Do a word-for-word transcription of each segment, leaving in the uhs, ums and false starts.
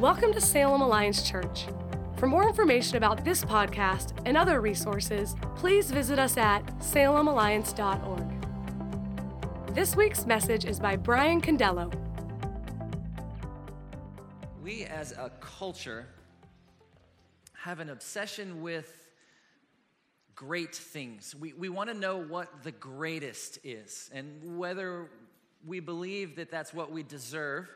Welcome to Salem Alliance Church. For more information about this podcast and other resources, please visit us at salem alliance dot org. This week's message is by Brian Candello. We as a culture have an obsession with great things. We we want to know what the greatest is and whether we believe that that's what we deserve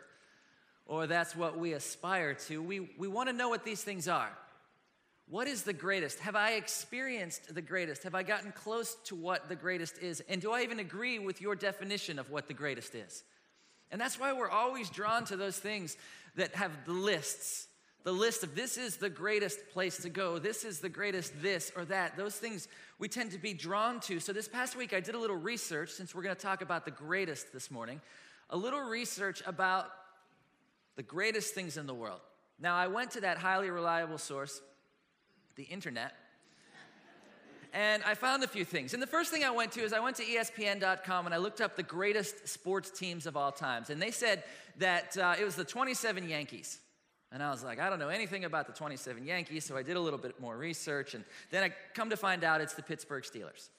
or that's what we aspire to. We we want to know what these things are. What is the greatest? Have I experienced the greatest? Have I gotten close to what the greatest is? And do I even agree with your definition of what the greatest is? And that's why we're always drawn to those things that have the lists. The list of this is the greatest place to go, this is the greatest this or that. Those things we tend to be drawn to. So this past week I did a little research, since we're going to talk about the greatest this morning, a little research about the greatest things in the world. Now I went to that highly reliable source, the internet, and I found a few things. And the first thing I went to is I went to E S P N dot com and I looked up the greatest sports teams of all times. And they said that uh, it was the twenty-seven Yankees. And I was like, I don't know anything about the twenty-seven Yankees, so I did a little bit more research, and then I come to find out it's the Pittsburgh Steelers.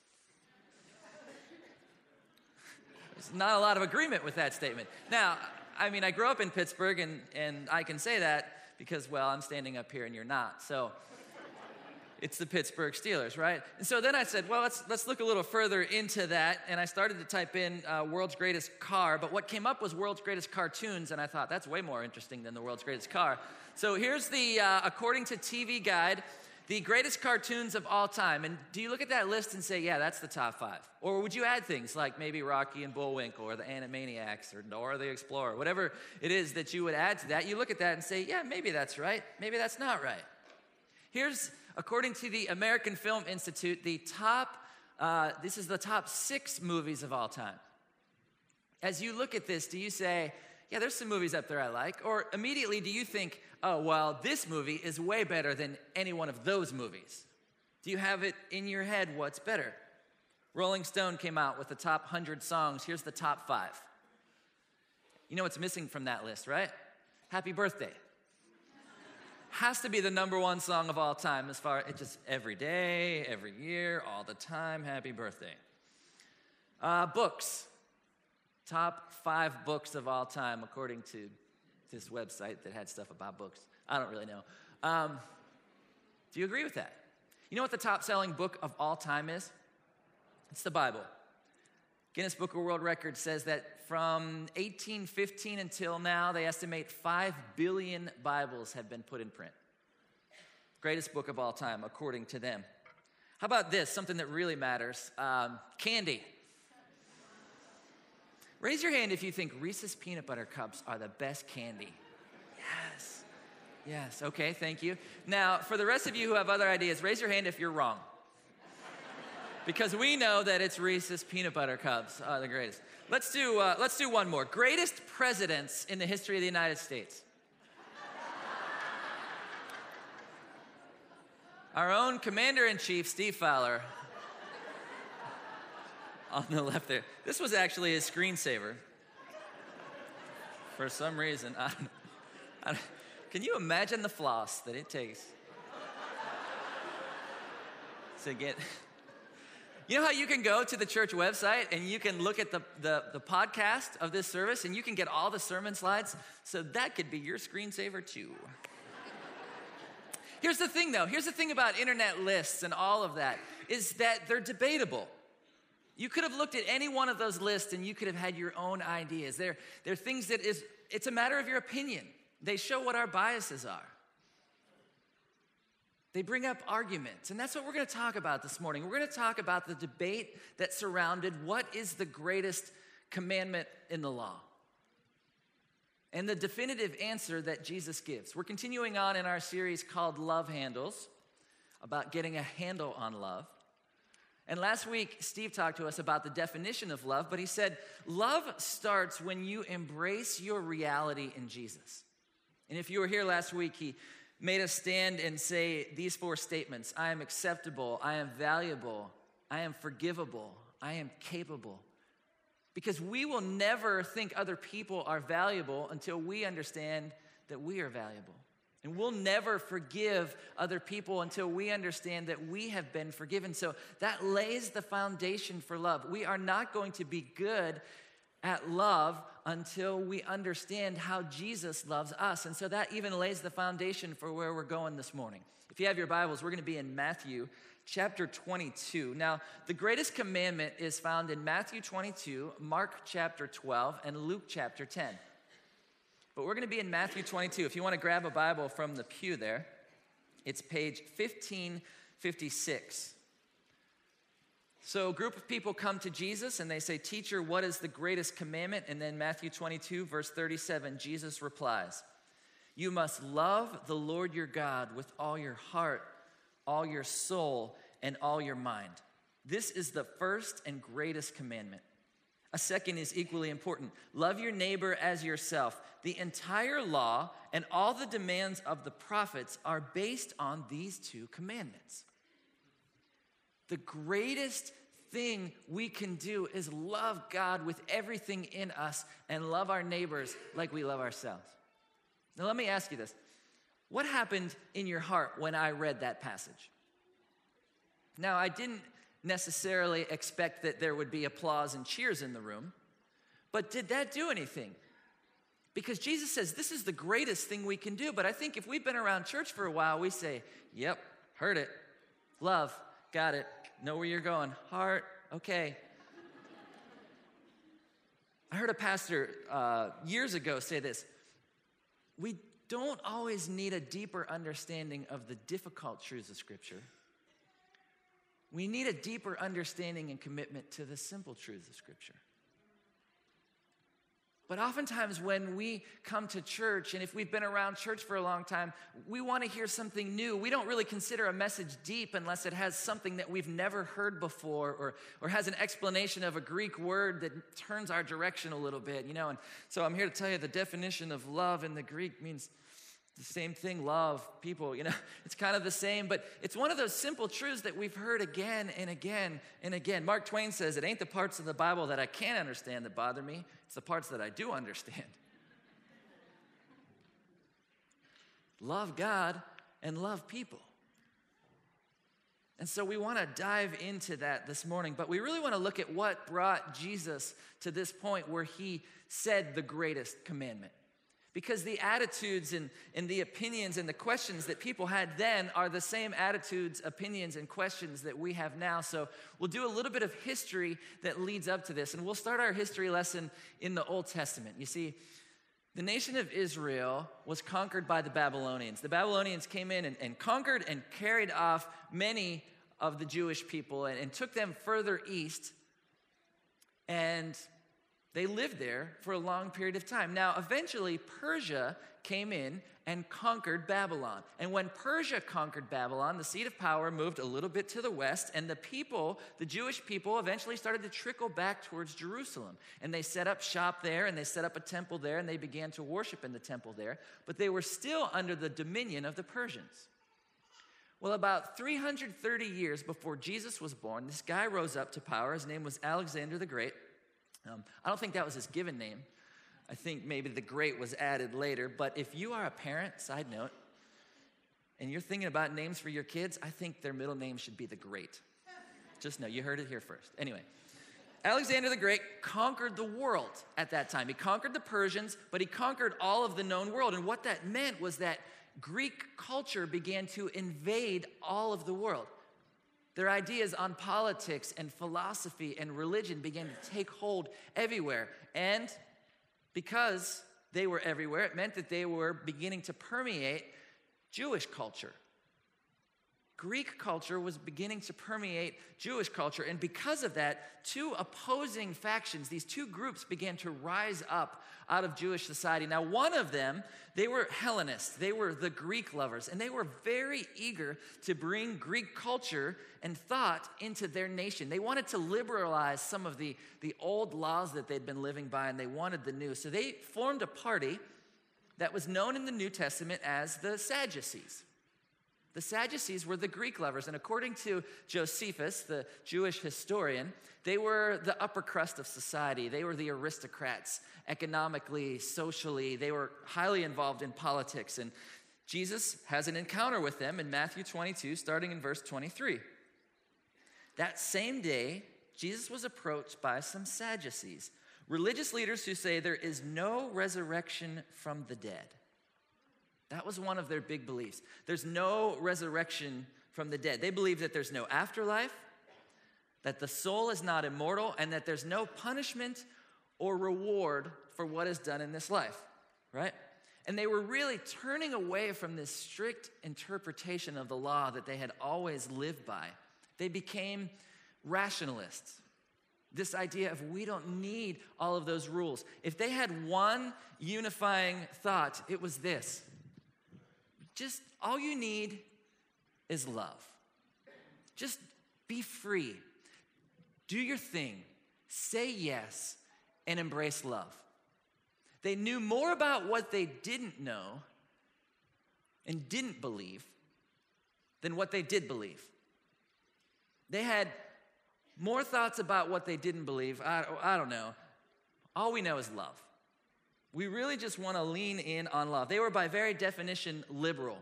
There's not a lot of agreement with that statement. Now, I mean, I grew up in Pittsburgh, and, and I can say that because, well, I'm standing up here and you're not, so it's the Pittsburgh Steelers, right? And so then I said, well, let's let's look a little further into that, and I started to type in uh, world's greatest car, but what came up was world's greatest cartoons, and I thought, that's way more interesting than the world's greatest car. So here's the, uh, according to T V Guide, the greatest cartoons of all time, and do you look at that list and say, yeah, that's the top five? Or would you add things like maybe Rocky and Bullwinkle or the Animaniacs or Dora the Explorer, whatever it is that you would add to that, you look at that and say, yeah, maybe that's right, maybe that's not right. Here's, according to the American Film Institute, the top, uh, this is the top six movies of all time. As you look at this, do you say, yeah, there's some movies up there I like? Or immediately do you think, oh, well, this movie is way better than any one of those movies? Do you have it in your head what's better? Rolling Stone came out with the top one hundred songs. Here's the top five. You know what's missing from that list, right? Happy Birthday. Has to be the number one song of all time, as far as just every day, every year, all the time, happy birthday. Uh, books, top five books of all time, according to this website that had stuff about books. I don't really know. Um, do you agree with that? You know what the top-selling book of all time is? It's the Bible. Guinness Book of World Records says that from eighteen fifteen until now, they estimate five billion Bibles have been put in print. Greatest book of all time, according to them. How about this, something that really matters, um, candy. Raise your hand if you think Reese's Peanut Butter Cups are the best candy. Yes, yes, okay, thank you. Now, for the rest of you who have other ideas, raise your hand if you're wrong. Because we know that it's Reese's Peanut Butter Cups are the greatest. Let's do, uh, let's do one more. Greatest presidents in the history of the United States. Our own Commander-in-Chief, Steve Fowler. On the left there. This was actually his screensaver. For some reason, I don't know. I don't, can you imagine the floss that it takes to get... You know how you can go to the church website and you can look at the, the, the podcast of this service and you can get all the sermon slides? So that could be your screensaver too. Here's the thing though. Here's the thing about internet lists and all of that is that they're debatable. You could have looked at any one of those lists and you could have had your own ideas. They're, they're things that is, it's a matter of your opinion. They show what our biases are. They bring up arguments, and that's what we're going to talk about this morning. We're going to talk about the debate that surrounded what is the greatest commandment in the law and the definitive answer that Jesus gives. We're continuing on in our series called Love Handles, about getting a handle on love. And last week, Steve talked to us about the definition of love, but he said, love starts when you embrace your reality in Jesus. And if you were here last week, he made us stand and say these four statements. I am acceptable, I am valuable, I am forgivable, I am capable. Because we will never think other people are valuable until we understand that we are valuable. And we'll never forgive other people until we understand that we have been forgiven. So that lays the foundation for love. We are not going to be good at love until we understand how Jesus loves us. And so that even lays the foundation for where we're going this morning. If you have your Bibles, we're going to be in Matthew chapter twenty-two. Now, the greatest commandment is found in Matthew twenty-two, Mark chapter twelve, and Luke chapter ten. But we're going to be in Matthew twenty-two. If you want to grab a Bible from the pew there, it's page fifteen fifty-six. So a group of people come to Jesus and they say, "Teacher, what is the greatest commandment?" And then Matthew twenty-two, verse thirty-seven, Jesus replies, "You must love the Lord your God with all your heart, all your soul, and all your mind. This is the first and greatest commandment. A second is equally important. Love your neighbor as yourself. The entire law and all the demands of the prophets are based on these two commandments." The greatest thing we can do is love God with everything in us and love our neighbors like we love ourselves. Now, let me ask you this. What happened in your heart when I read that passage? Now, I didn't necessarily expect that there would be applause and cheers in the room, but did that do anything? Because Jesus says this is the greatest thing we can do, but I think if we've been around church for a while, we say, "Yep, heard it. Love, got it. Know where you're going. Heart, okay." I heard a pastor uh, years ago say this: we don't always need a deeper understanding of the difficult truths of Scripture. We need a deeper understanding and commitment to the simple truths of Scripture. But oftentimes when we come to church, and if we've been around church for a long time, we want to hear something new. We don't really consider a message deep unless it has something that we've never heard before, or, or has an explanation of a Greek word that turns our direction a little bit, you know. And so I'm here to tell you the definition of love in the Greek means the same thing, love people, you know, it's kind of the same, but it's one of those simple truths that we've heard again and again and again. Mark Twain says, "It ain't the parts of the Bible that I can't understand that bother me, it's the parts that I do understand." Love God and love people. And so we want to dive into that this morning, but we really want to look at what brought Jesus to this point where he said the greatest commandment. Because the attitudes and, and the opinions and the questions that people had then are the same attitudes, opinions, and questions that we have now. So we'll do a little bit of history that leads up to this. And we'll start our history lesson in the Old Testament. You see, the nation of Israel was conquered by the Babylonians. The Babylonians came in and, and conquered and carried off many of the Jewish people and, and took them further east. And they lived there for a long period of time. Now, eventually, Persia came in and conquered Babylon. And when Persia conquered Babylon, the seat of power moved a little bit to the west, and the people, the Jewish people, eventually started to trickle back towards Jerusalem. And they set up shop there, and they set up a temple there, and they began to worship in the temple there. But they were still under the dominion of the Persians. Well, about three hundred thirty years before Jesus was born, this guy rose up to power. His name was Alexander the Great. Um, I don't think that was his given name. I think maybe the Great was added later. But if you are a parent, side note, and you're thinking about names for your kids, I think their middle name should be the Great. Just know, you heard it here first. Anyway, Alexander the Great conquered the world at that time. He conquered the Persians, but he conquered all of the known world. And what that meant was that Greek culture began to invade all of the world. Their ideas on politics and philosophy and religion began to take hold everywhere. And because they were everywhere, it meant that they were beginning to permeate Jewish culture. Greek culture was beginning to permeate Jewish culture. And because of that, two opposing factions, these two groups began to rise up out of Jewish society. Now, one of them, they were Hellenists. They were the Greek lovers. And they were very eager to bring Greek culture and thought into their nation. They wanted to liberalize some of the, the old laws that they'd been living by, and they wanted the new. So they formed a party that was known in the New Testament as the Sadducees. The Sadducees were the Greek lovers, and according to Josephus, the Jewish historian, they were the upper crust of society. They were the aristocrats, economically, socially. They were highly involved in politics, and Jesus has an encounter with them in Matthew twenty-two, starting in verse twenty-three. That same day, Jesus was approached by some Sadducees, religious leaders who say there is no resurrection from the dead. That was one of their big beliefs. There's no resurrection from the dead. They believe that there's no afterlife, that the soul is not immortal, and that there's no punishment or reward for what is done in this life, right? And they were really turning away from this strict interpretation of the law that they had always lived by. They became rationalists. This idea of we don't need all of those rules. If they had one unifying thought, it was this. Just all you need is love. Just be free. Do your thing. Say yes and embrace love. They knew more about what they didn't know and didn't believe than what they did believe. They had more thoughts about what they didn't believe. I, I don't know. All we know is love. We really just want to lean in on love. They were by very definition liberal,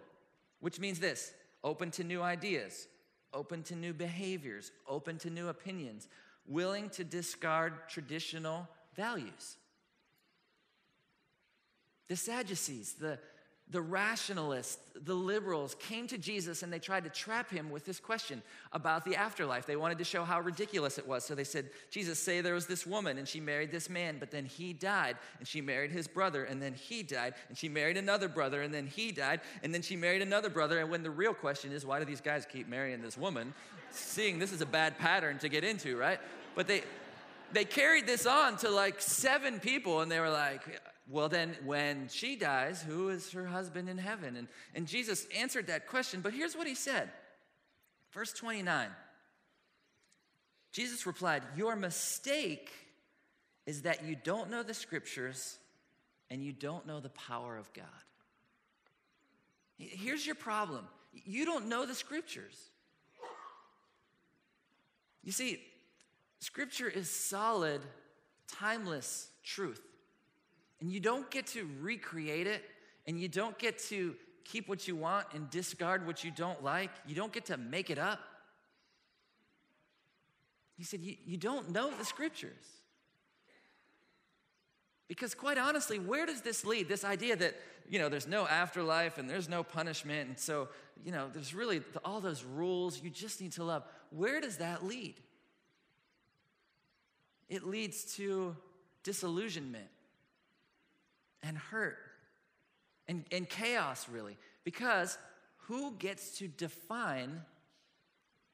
which means this: open to new ideas, open to new behaviors, open to new opinions, willing to discard traditional values. The Sadducees, the, the rationalists, the liberals came to Jesus and they tried to trap him with this question about the afterlife. They wanted to show how ridiculous it was. So they said, Jesus, say there was this woman and she married this man, but then he died and she married his brother, and then he died and she married another brother, and then he died and then she married another brother. And when the real question is, why do these guys keep marrying this woman? Seeing this is a bad pattern to get into, right? But they they carried this on to like seven people, and they were like, well, then when she dies, who is her husband in heaven? And, and Jesus answered that question, but here's what he said. Verse twenty-nine, Jesus replied, your mistake is that you don't know the scriptures and you don't know the power of God. Here's your problem. You don't know the scriptures. You see, scripture is solid, timeless truth. And you don't get to recreate it, and you don't get to keep what you want and discard what you don't like. You don't get to make it up. He said, you, you don't know the scriptures. Because quite honestly, where does this lead? This idea that, you know, there's no afterlife and there's no punishment, and so, you know, there's really the, all those rules you just need to love. Where does that lead? It leads to disillusionment. And hurt, and, and chaos, really. Because who gets to define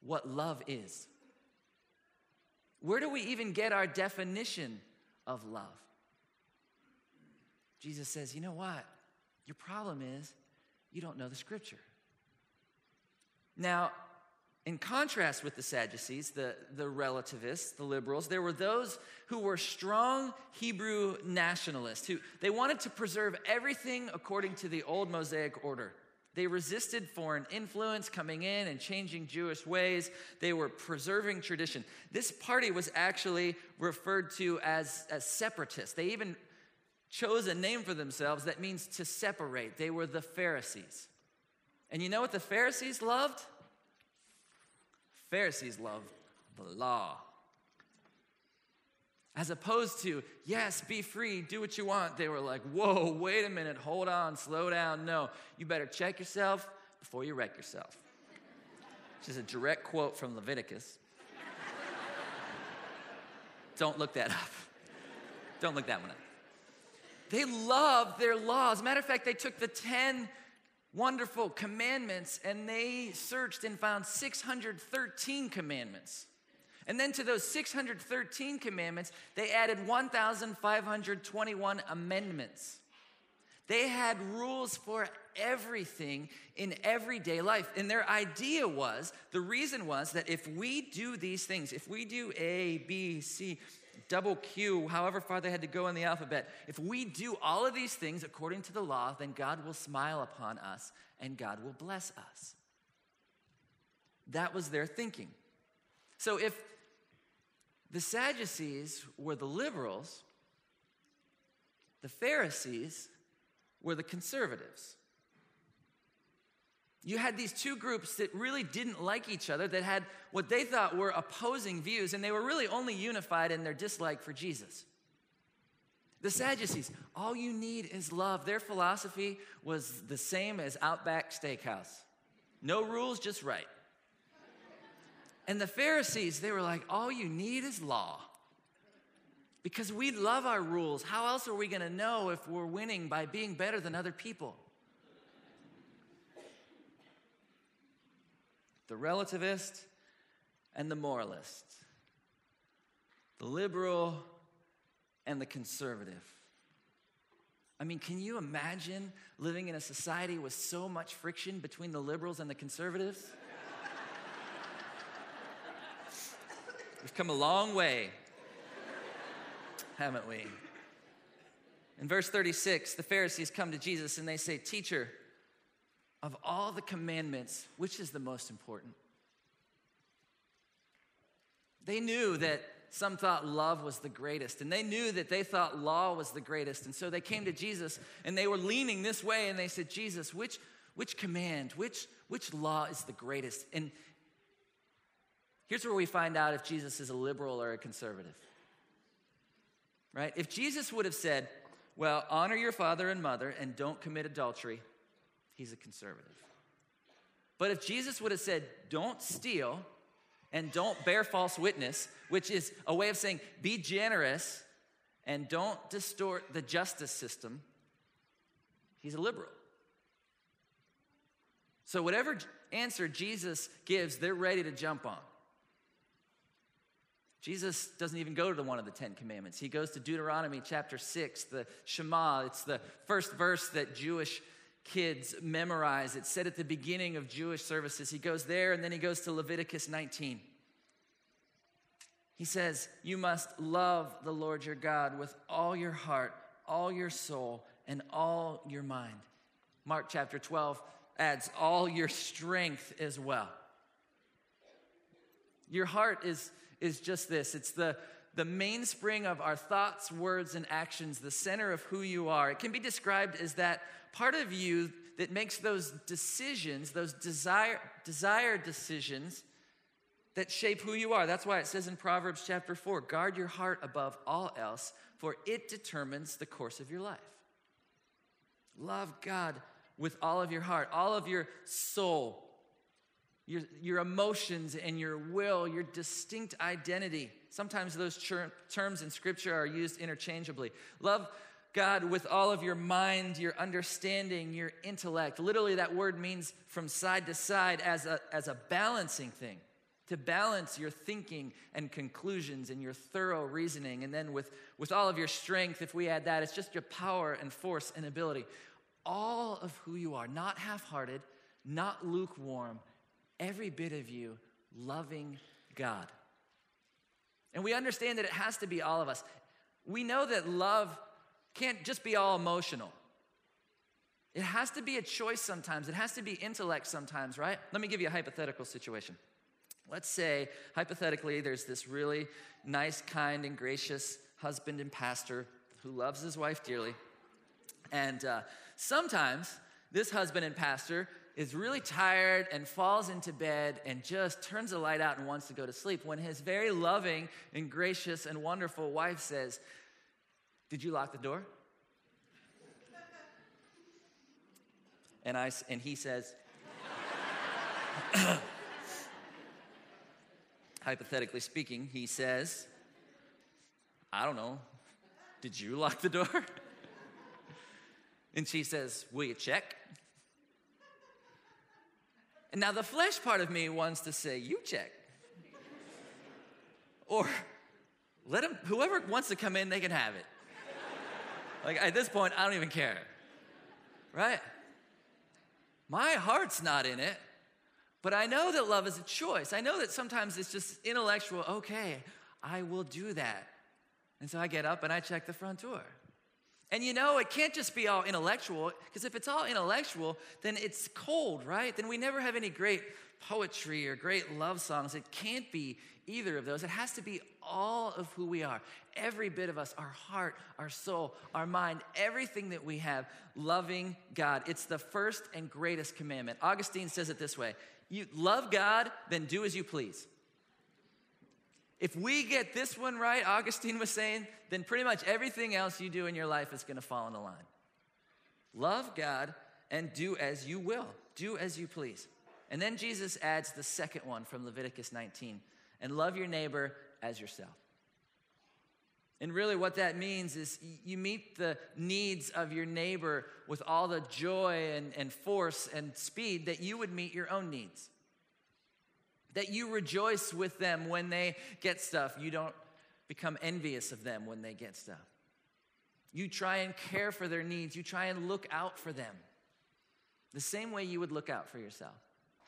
what love is? Where do we even get our definition of love? Jesus says, you know what? Your problem is you don't know the scripture. Now, in contrast with the Sadducees, the, the relativists, the liberals, there were those who were strong Hebrew nationalists who they wanted to preserve everything according to the old Mosaic order. They resisted foreign influence coming in and changing Jewish ways. They were preserving tradition. This party was actually referred to as, as separatists. They even chose a name for themselves that means to separate. They were the Pharisees. And you know what the Pharisees loved? Pharisees love the law. As opposed to, yes, be free, do what you want. They were like, whoa, wait a minute, hold on, slow down. No, you better check yourself before you wreck yourself. Which is a direct quote from Leviticus. Don't look that up. Don't look that one up. They love their laws. Matter of fact, they took the ten wonderful commandments, and they searched and found six hundred thirteen commandments. And then to those six hundred thirteen commandments, they added one thousand five hundred twenty-one amendments. They had rules for everything in everyday life. And their idea was, the reason was that if we do these things, if we do A, B, C, double Q, however far they had to go in the alphabet, if we do all of these things according to the law, then God will smile upon us and God will bless us. That was their thinking. So if the Sadducees were the liberals, the Pharisees were the conservatives. You had these two groups that really didn't like each other, that had what they thought were opposing views, and they were really only unified in their dislike for Jesus. The Sadducees, all you need is love. Their philosophy was the same as Outback Steakhouse. No rules, just right. And the Pharisees, they were like, all you need is law. Because we love our rules. How else are we going to know if we're winning by being better than other people? The relativist and the moralist. The liberal and the conservative. I mean, can you imagine living in a society with so much friction between the liberals and the conservatives? We've come a long way, haven't we? In verse thirty-six, the Pharisees come to Jesus and they say, "Teacher, of all the commandments, which is the most important?" They knew that some thought love was the greatest, and they knew that they thought law was the greatest, and so they came to Jesus, and they were leaning this way, and they said, "Jesus, which which command, which which law is the greatest?" And here's where we find out if Jesus is a liberal or a conservative, right? If Jesus would have said, "Well, honor your father and mother and don't commit adultery," he's a conservative. But if Jesus would have said, "Don't steal and don't bear false witness," which is a way of saying be generous and don't distort the justice system, he's a liberal. So whatever answer Jesus gives, they're ready to jump on. Jesus doesn't even go to one of the Ten Commandments. He goes to Deuteronomy chapter six, the Shema. It's the first verse that Jewish kids memorize. It's said at the beginning of Jewish services. He goes there, and then he goes to Leviticus nineteen. He says, "You must love the Lord your God with all your heart, all your soul, and all your mind." Mark chapter twelve adds all your strength as well. Your heart is, is just this. It's the The mainspring of our thoughts, words, and actions, the center of who you are. It can be described as that part of you that makes those decisions, those desire, desire decisions that shape who you are. That's why it says in Proverbs chapter four, "Guard your heart above all else, for it determines the course of your life." Love God with all of your heart, all of your soul, your, your emotions and your will, your distinct identity. Sometimes those ter- terms in Scripture are used interchangeably. Love God with all of your mind, your understanding, your intellect. Literally, that word means from side to side as a, as a balancing thing, to balance your thinking and conclusions and your thorough reasoning. And then with, with all of your strength, if we add that, it's just your power and force and ability. All of who you are, not half-hearted, not lukewarm, every bit of you loving God. And we understand that it has to be all of us. We know that love can't just be all emotional. It has to be a choice sometimes. It has to be intellect sometimes, right? Let me give you a hypothetical situation. Let's say, hypothetically, there's this really nice, kind, and gracious husband and pastor who loves his wife dearly. And uh, sometimes this husband and pastor is really tired and falls into bed and just turns the light out and wants to go to sleep when his very loving and gracious and wonderful wife says, "Did you lock the door?" And I, and he says, hypothetically speaking, he says, "I don't know, did you lock the door?" And she says, "Will you check?" And now the flesh part of me wants to say, "You check." Or let him, whoever wants to come in, they can have it. Like at this point, I don't even care, right? My heart's not in it, but I know that love is a choice. I know that sometimes it's just intellectual, okay, I will do that. And so I get up and I check the front door. And you know, it can't just be all intellectual, because if it's all intellectual, then it's cold, right? Then we never have any great poetry or great love songs. It can't be either of those. It has to be all of who we are, every bit of us, our heart, our soul, our mind, everything that we have, loving God. It's the first and greatest commandment. Augustine says it this way: you love God, then do as you please. If we get this one right, Augustine was saying, then pretty much everything else you do in your life is going to fall into line. Love God and do as you will. Do as you please. And then Jesus adds the second one from Leviticus nineteen, and love your neighbor as yourself. And really what that means is you meet the needs of your neighbor with all the joy and, and force and speed that you would meet your own needs. That you rejoice with them when they get stuff. You don't become envious of them when they get stuff. You try and care for their needs. You try and look out for them the same way you would look out for yourself.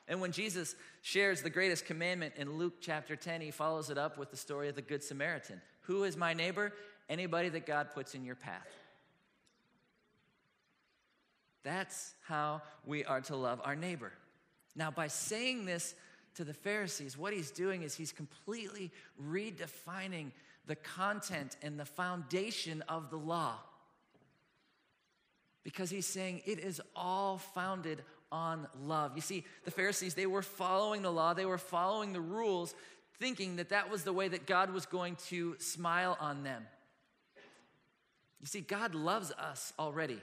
And when Jesus shares the greatest commandment in Luke chapter ten, he follows it up with the story of the Good Samaritan. Who is my neighbor? Anybody that God puts in your path. That's how we are to love our neighbor. Now, by saying this to the Pharisees, what he's doing is he's completely redefining the content and the foundation of the law. Because he's saying it is all founded on love. You see, the Pharisees, they were following the law, they were following the rules, thinking that that was the way that God was going to smile on them. You see, God loves us already.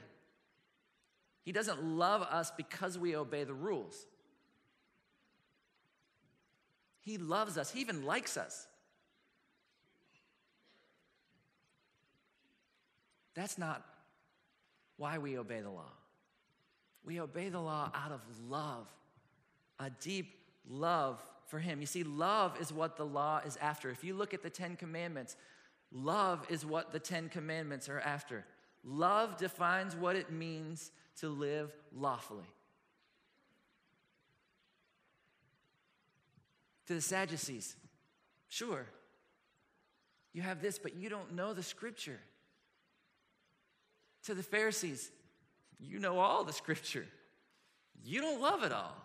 He doesn't love us because we obey the rules. He loves us. He even likes us. That's not why we obey the law. We obey the law out of love, a deep love for him. You see, love is what the law is after. If you look at the Ten Commandments, love is what the Ten Commandments are after. Love defines what it means to live lawfully. To the Sadducees, sure, you have this, but you don't know the scripture. To the Pharisees, you know all the scripture. You don't love it all.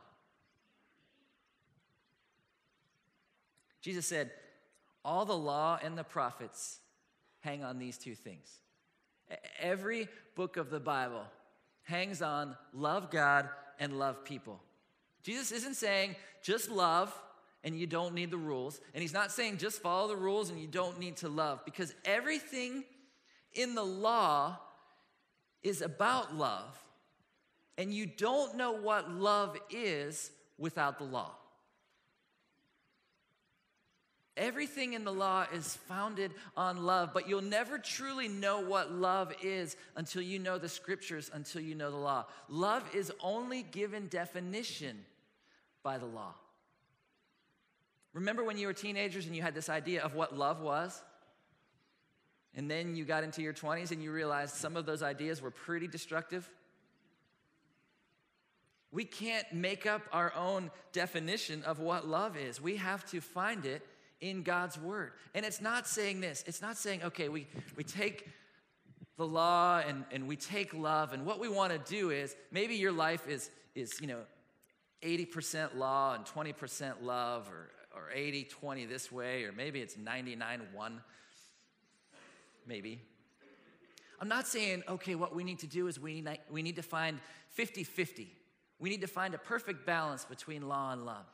Jesus said, all the law and the prophets hang on these two things. Every book of the Bible hangs on love God and love people. Jesus isn't saying just love and you don't need the rules. And he's not saying just follow the rules and you don't need to love, because everything in the law is about love, and you don't know what love is without the law. Everything in the law is founded on love, but you'll never truly know what love is until you know the scriptures, until you know the law. Love is only given definition by the law. Remember when you were teenagers and you had this idea of what love was? And then you got into your twenties and you realized some of those ideas were pretty destructive? We can't make up our own definition of what love is. We have to find it in God's word. And it's not saying this. It's not saying, okay, we, we take the law and, and we take love, and what we want to do is, maybe your life is, is you know, eighty percent law and twenty percent love, or or eighty twenty this way, or maybe it's ninety-nine one, maybe. I'm not saying, okay, what we need to do is we we need to find fifty-fifty. We need to find a perfect balance between law and love.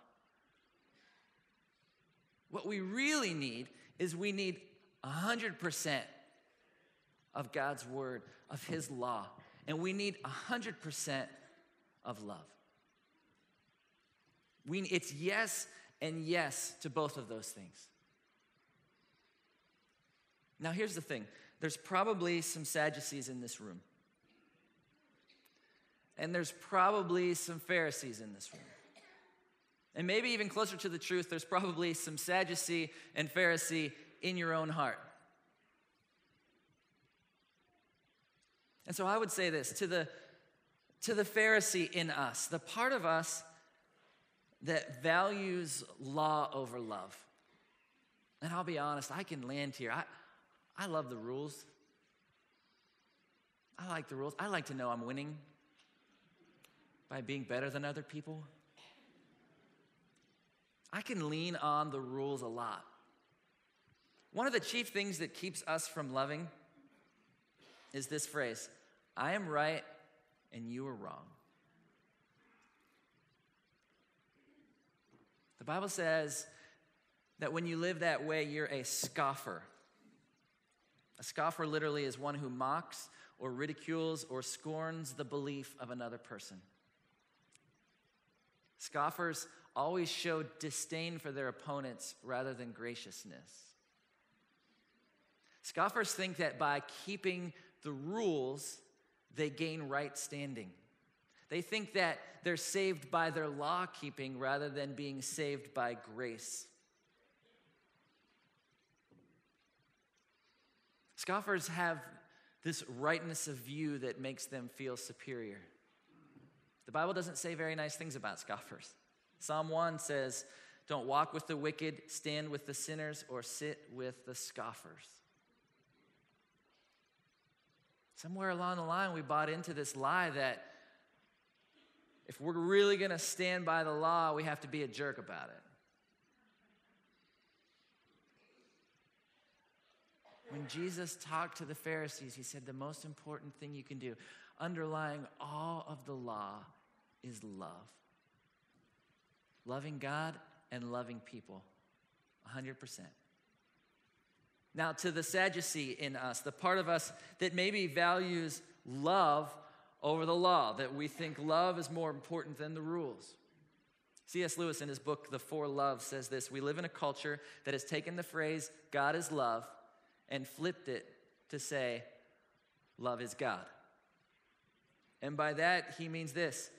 What we really need is we need one hundred percent of God's word, of his law, and we need one hundred percent of love. We, it's yes and yes to both of those things. Now, here's the thing. There's probably some Sadducees in this room. And there's probably some Pharisees in this room. And maybe even closer to the truth, there's probably some Sadducee and Pharisee in your own heart. And so I would say this to the, to the Pharisee in us, the part of us that values law over love. And I'll be honest, I can land here. I, I love the rules. I like the rules. I like to know I'm winning by being better than other people. I can lean on the rules a lot. One of the chief things that keeps us from loving is this phrase, I am right and you are wrong. The Bible says that when you live that way, you're a scoffer. A scoffer literally is one who mocks or ridicules or scorns the belief of another person. Scoffers always show disdain for their opponents rather than graciousness. Scoffers think that by keeping the rules, they gain right standing. They think that they're saved by their law keeping rather than being saved by grace. Scoffers have this rightness of view that makes them feel superior. The Bible doesn't say very nice things about scoffers. Psalm one says, don't walk with the wicked, stand with the sinners, or sit with the scoffers. Somewhere along the line, we bought into this lie that if we're really going to stand by the law, we have to be a jerk about it. When Jesus talked to the Pharisees, he said the most important thing you can do, underlying all of the law, is love. Loving God and loving people, one hundred percent. Now, to the Sadducee in us, the part of us that maybe values love over the law, that we think love is more important than the rules. C S Lewis in his book, The Four Loves, says this, we live in a culture that has taken the phrase, God is love, and flipped it to say, love is God. And by that, he means this,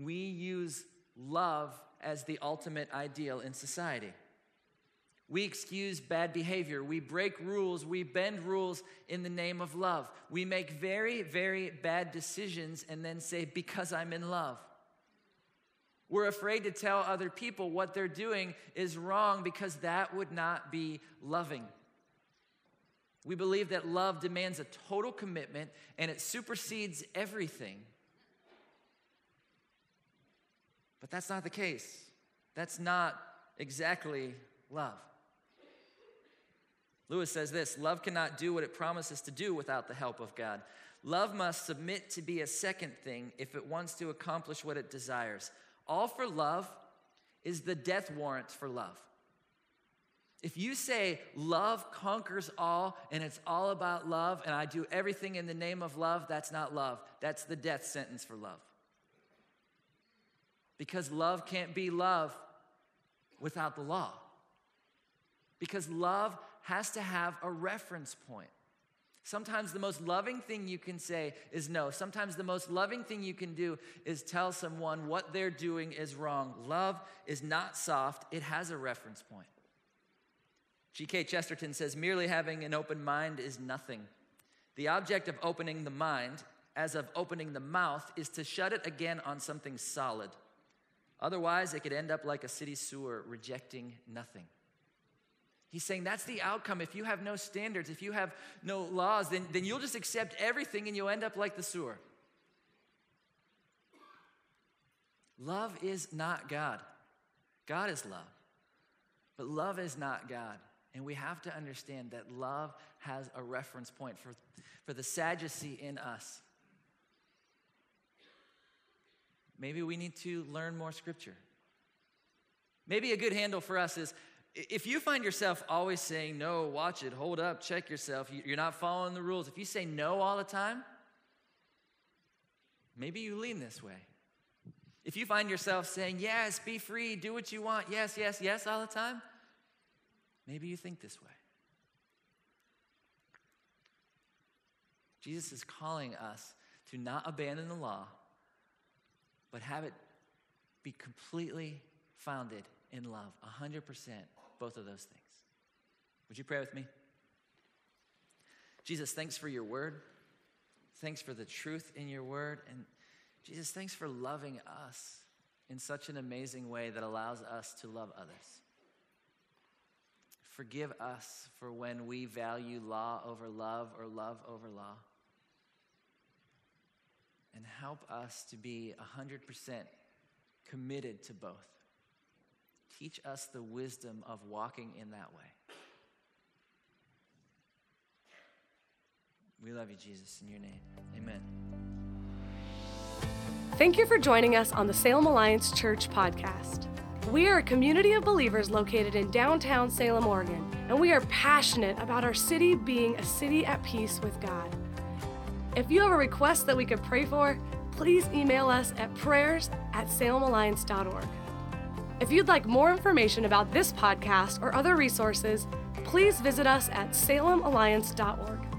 we use love as the ultimate ideal in society. We excuse bad behavior. We break rules. We bend rules in the name of love. We make very, very bad decisions and then say, because I'm in love. We're afraid to tell other people what they're doing is wrong because that would not be loving. We believe that love demands a total commitment and it supersedes everything. But that's not the case. That's not exactly love. Lewis says this, love cannot do what it promises to do without the help of God. Love must submit to be a second thing if it wants to accomplish what it desires. All for love is the death warrant for love. If you say love conquers all and it's all about love and I do everything in the name of love, that's not love. That's the death sentence for love. Because love can't be love without the law. Because love has to have a reference point. Sometimes the most loving thing you can say is no. Sometimes the most loving thing you can do is tell someone what they're doing is wrong. Love is not soft. It has a reference point. G K Chesterton says, merely having an open mind is nothing. The object of opening the mind, as of opening the mouth, is to shut it again on something solid. Otherwise, it could end up like a city sewer, rejecting nothing. He's saying that's the outcome. If you have no standards, if you have no laws, then, then you'll just accept everything and you'll end up like the sewer. Love is not God. God is love. But love is not God. And we have to understand that love has a reference point for, for the Sadducee in us. Maybe we need to learn more scripture. Maybe a good handle for us is, if you find yourself always saying, no, watch it, hold up, check yourself, you're not following the rules. If you say no all the time, maybe you lean this way. If you find yourself saying, yes, be free, do what you want, yes, yes, yes, all the time, maybe you think this way. Jesus is calling us to not abandon the law, but have it be completely founded in love, one hundred percent. Both of those things. Would you pray with me? Jesus, thanks for your word. Thanks for the truth in your word. And Jesus, thanks for loving us in such an amazing way that allows us to love others. Forgive us for when we value law over love or love over law. help us to be one hundred percent committed to both. Teach us the wisdom of walking in that way. We love you, Jesus, in your name. Amen. Thank you for joining us on the Salem Alliance Church podcast. We are a community of believers located in downtown Salem, Oregon, and we are passionate about our city being a city at peace with God. If you have a request that we could pray for, please email us at prayers at salem alliance dot org. If you'd like more information about this podcast or other resources, please visit us at salem alliance dot org.